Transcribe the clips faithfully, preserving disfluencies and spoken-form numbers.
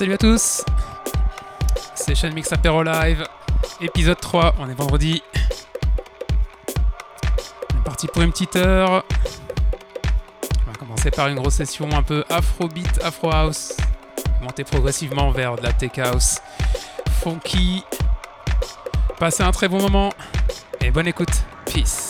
Salut à tous, c'est Shane Mix Apéro Live, épisode trois, on est vendredi. On est parti pour une petite heure. On va commencer par une grosse session un peu afrobeat, afro house, monter progressivement vers de la tech house, funky. Passez un très bon moment et bonne écoute. Peace.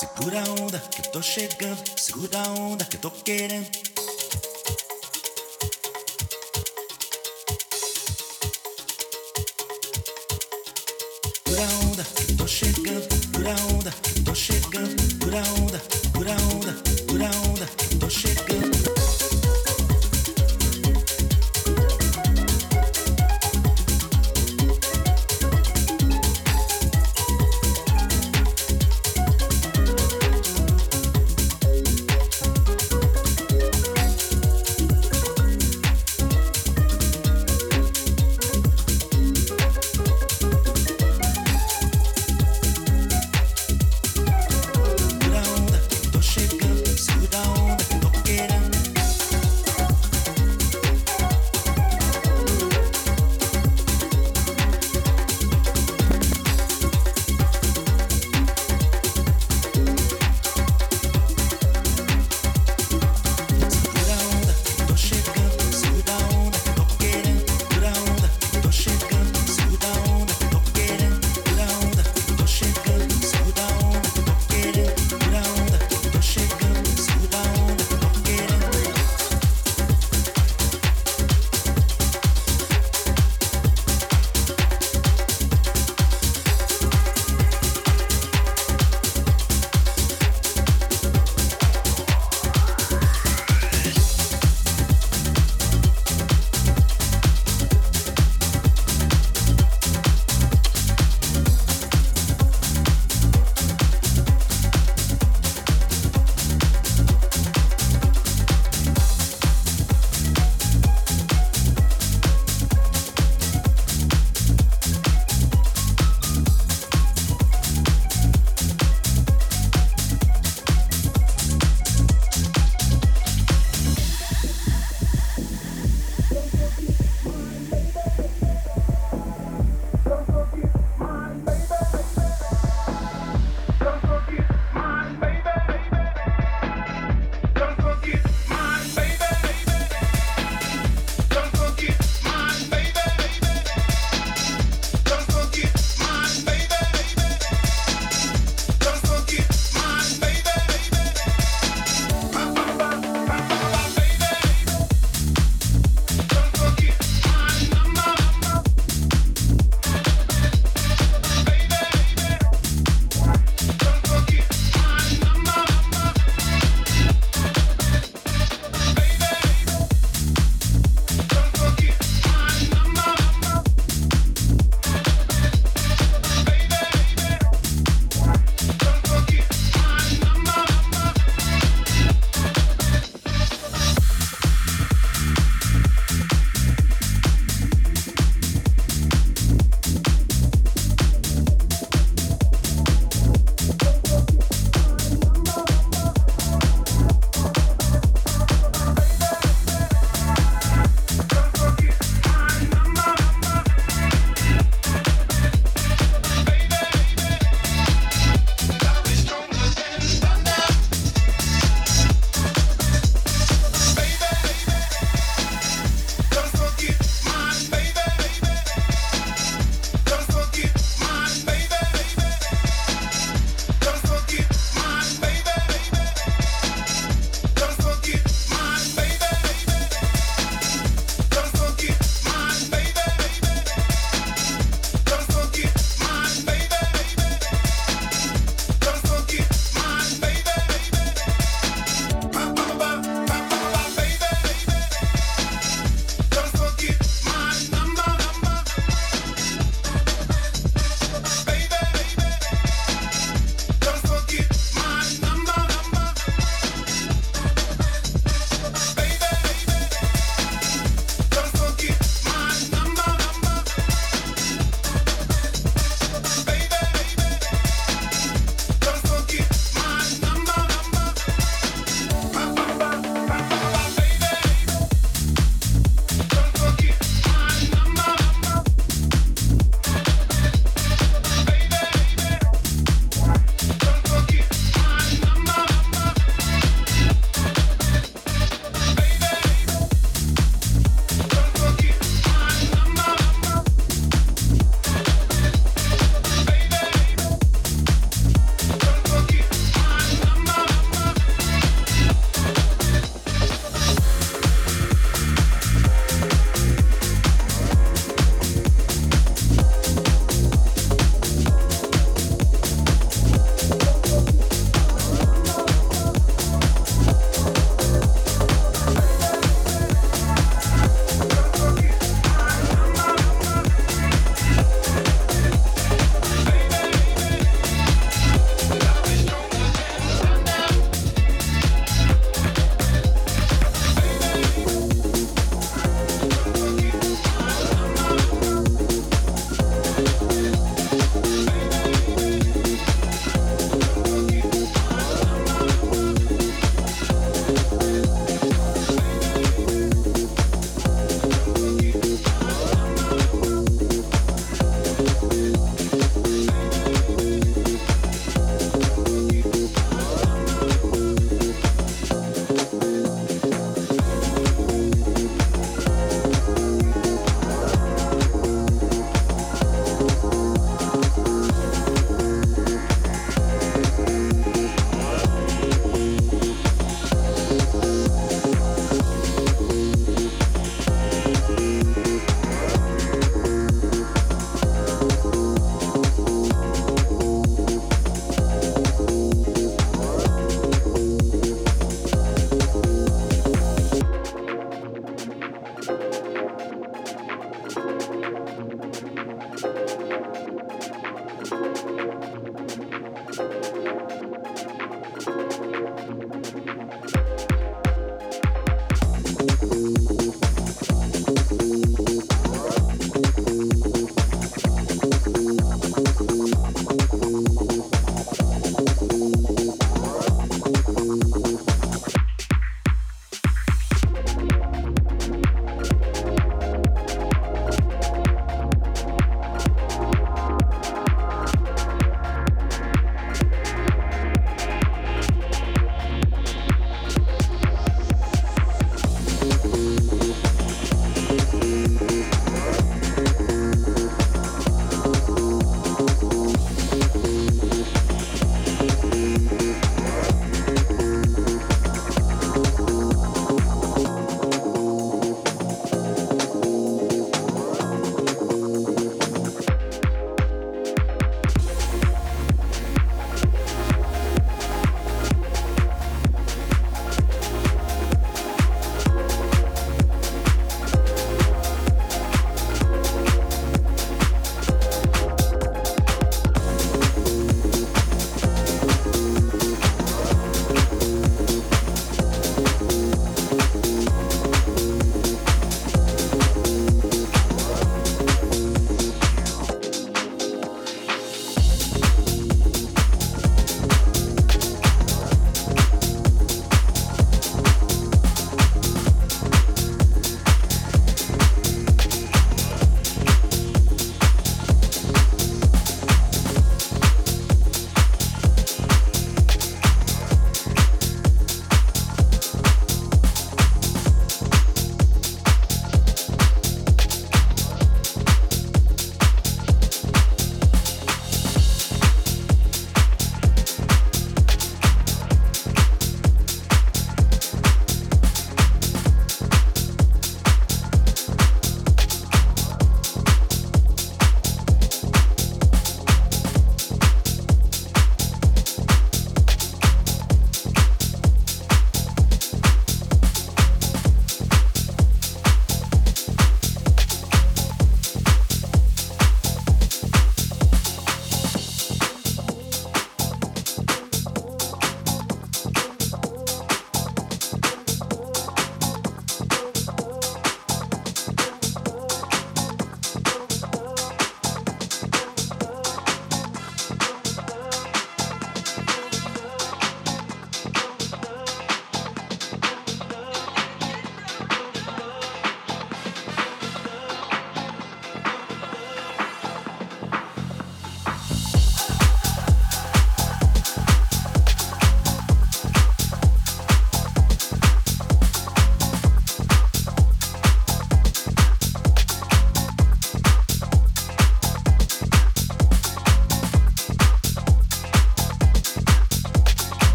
Segura a onda que eu tô chegando, segura a onda que eu tô querendo. Segura a onda que eu tô chegando, segura a onda que eu tô chegando, segura a onda, segura a onda, segura a onda que eu tô chegando. Segura a onda que eu tô chegando.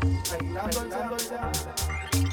Bailando y dando y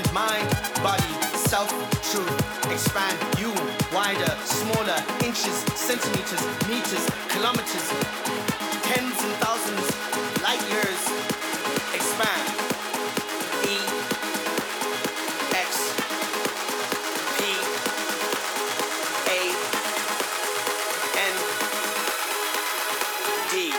expand mind, body, self, truth, expand you wider, smaller, inches, centimeters, meters, kilometers, tens and thousands, light years, expand. E X P A N D.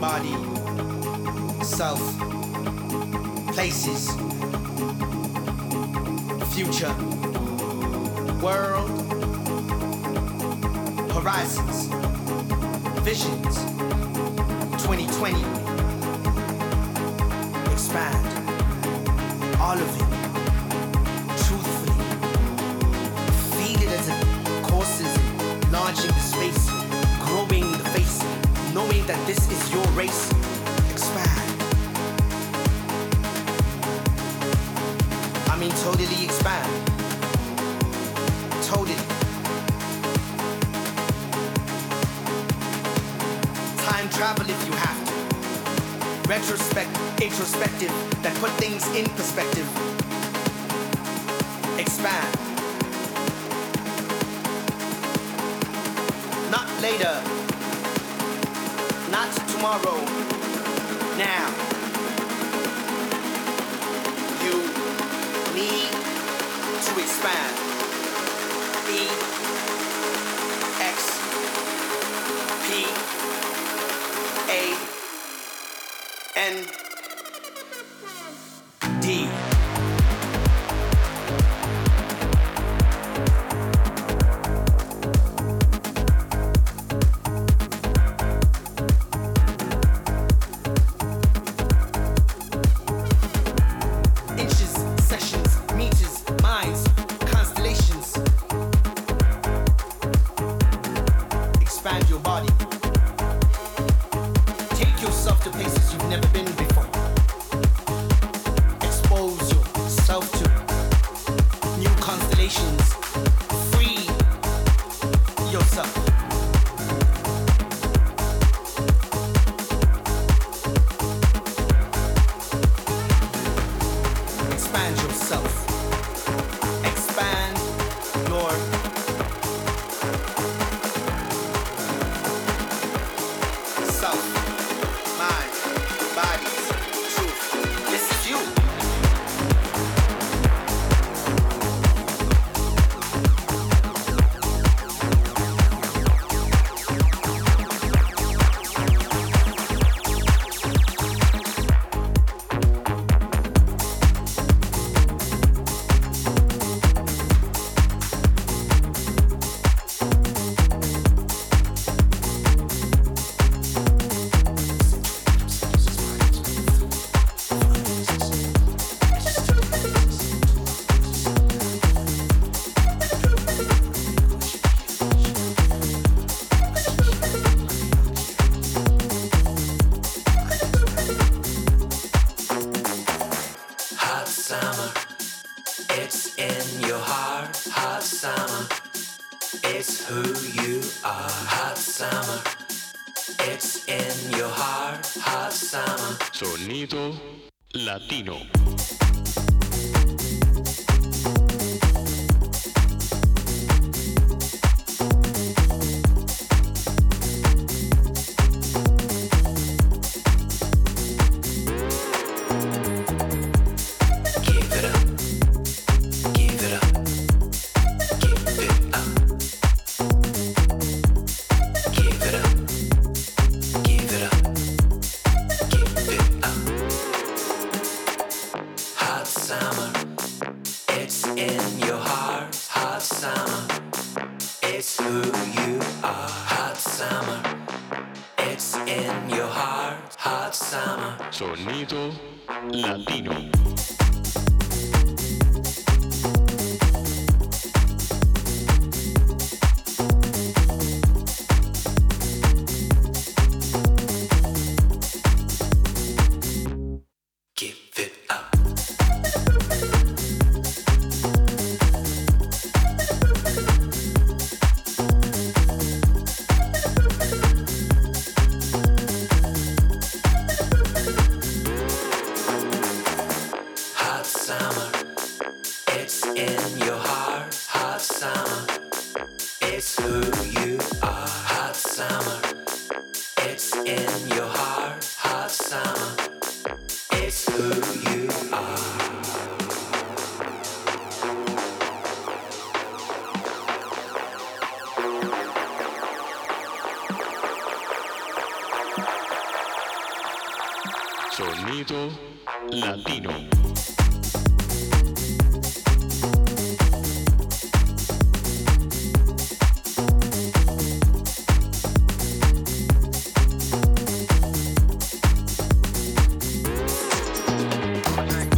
Body, self, places, future, world, horizons, visions, twenty twenty, expand, all of it, truthfully, feed it as it courses, enlarging the space, growing the face. Knowing that this is your race, expand. I mean totally expand. Totally. Time travel if you have to. Retrospect, introspective, that put things in perspective. Expand. Not later. Not tomorrow, now. You need to expand. E, X, P, A, N, D. your heart, hot summer. It's who you are, hot summer. It's in your heart, hot summer. Sonido Latino. Sonido Latino. All right.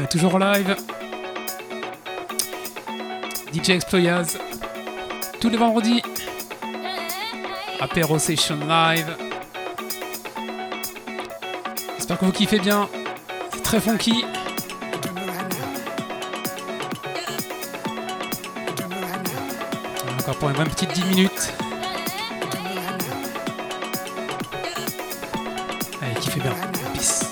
On est toujours en live. D J Exployers, tous les vendredis. Apéro Session Live. J'espère que vous kiffez bien. C'est très funky. Encore pour une bonne petite dix minutes. Allez, kiffez bien. Peace.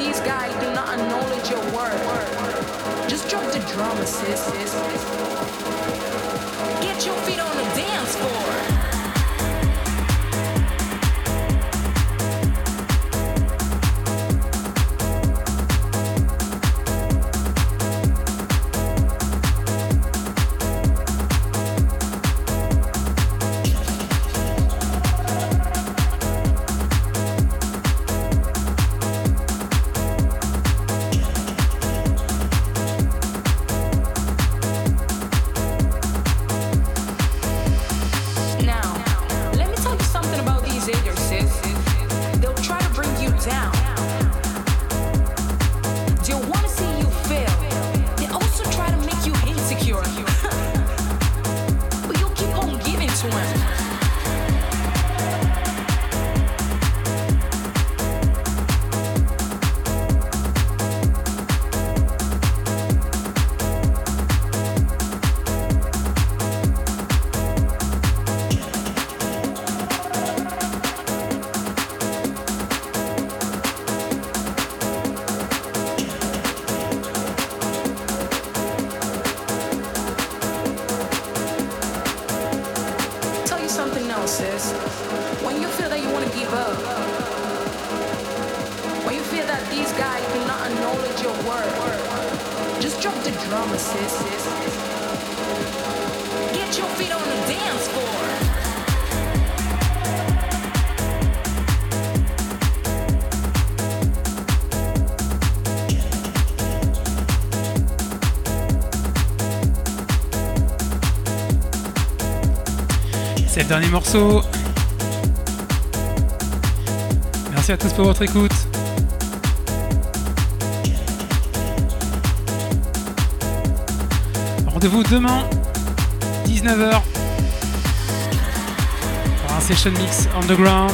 these guys do not acknowledge your work. Just drop the drama, sis. Get your feet on the dance floor. C'est le dernier morceau. Merci à tous pour votre écoute. Rendez-vous demain, dix-neuf heures, pour un session mix underground.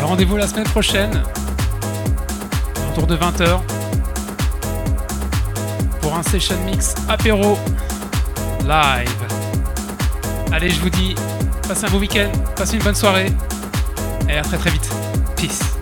Et rendez-vous la semaine prochaine, autour de vingt heures, pour un session mix apéro live. Allez, je vous dis, passez un beau week-end, passez une bonne soirée et à très très vite. Peace.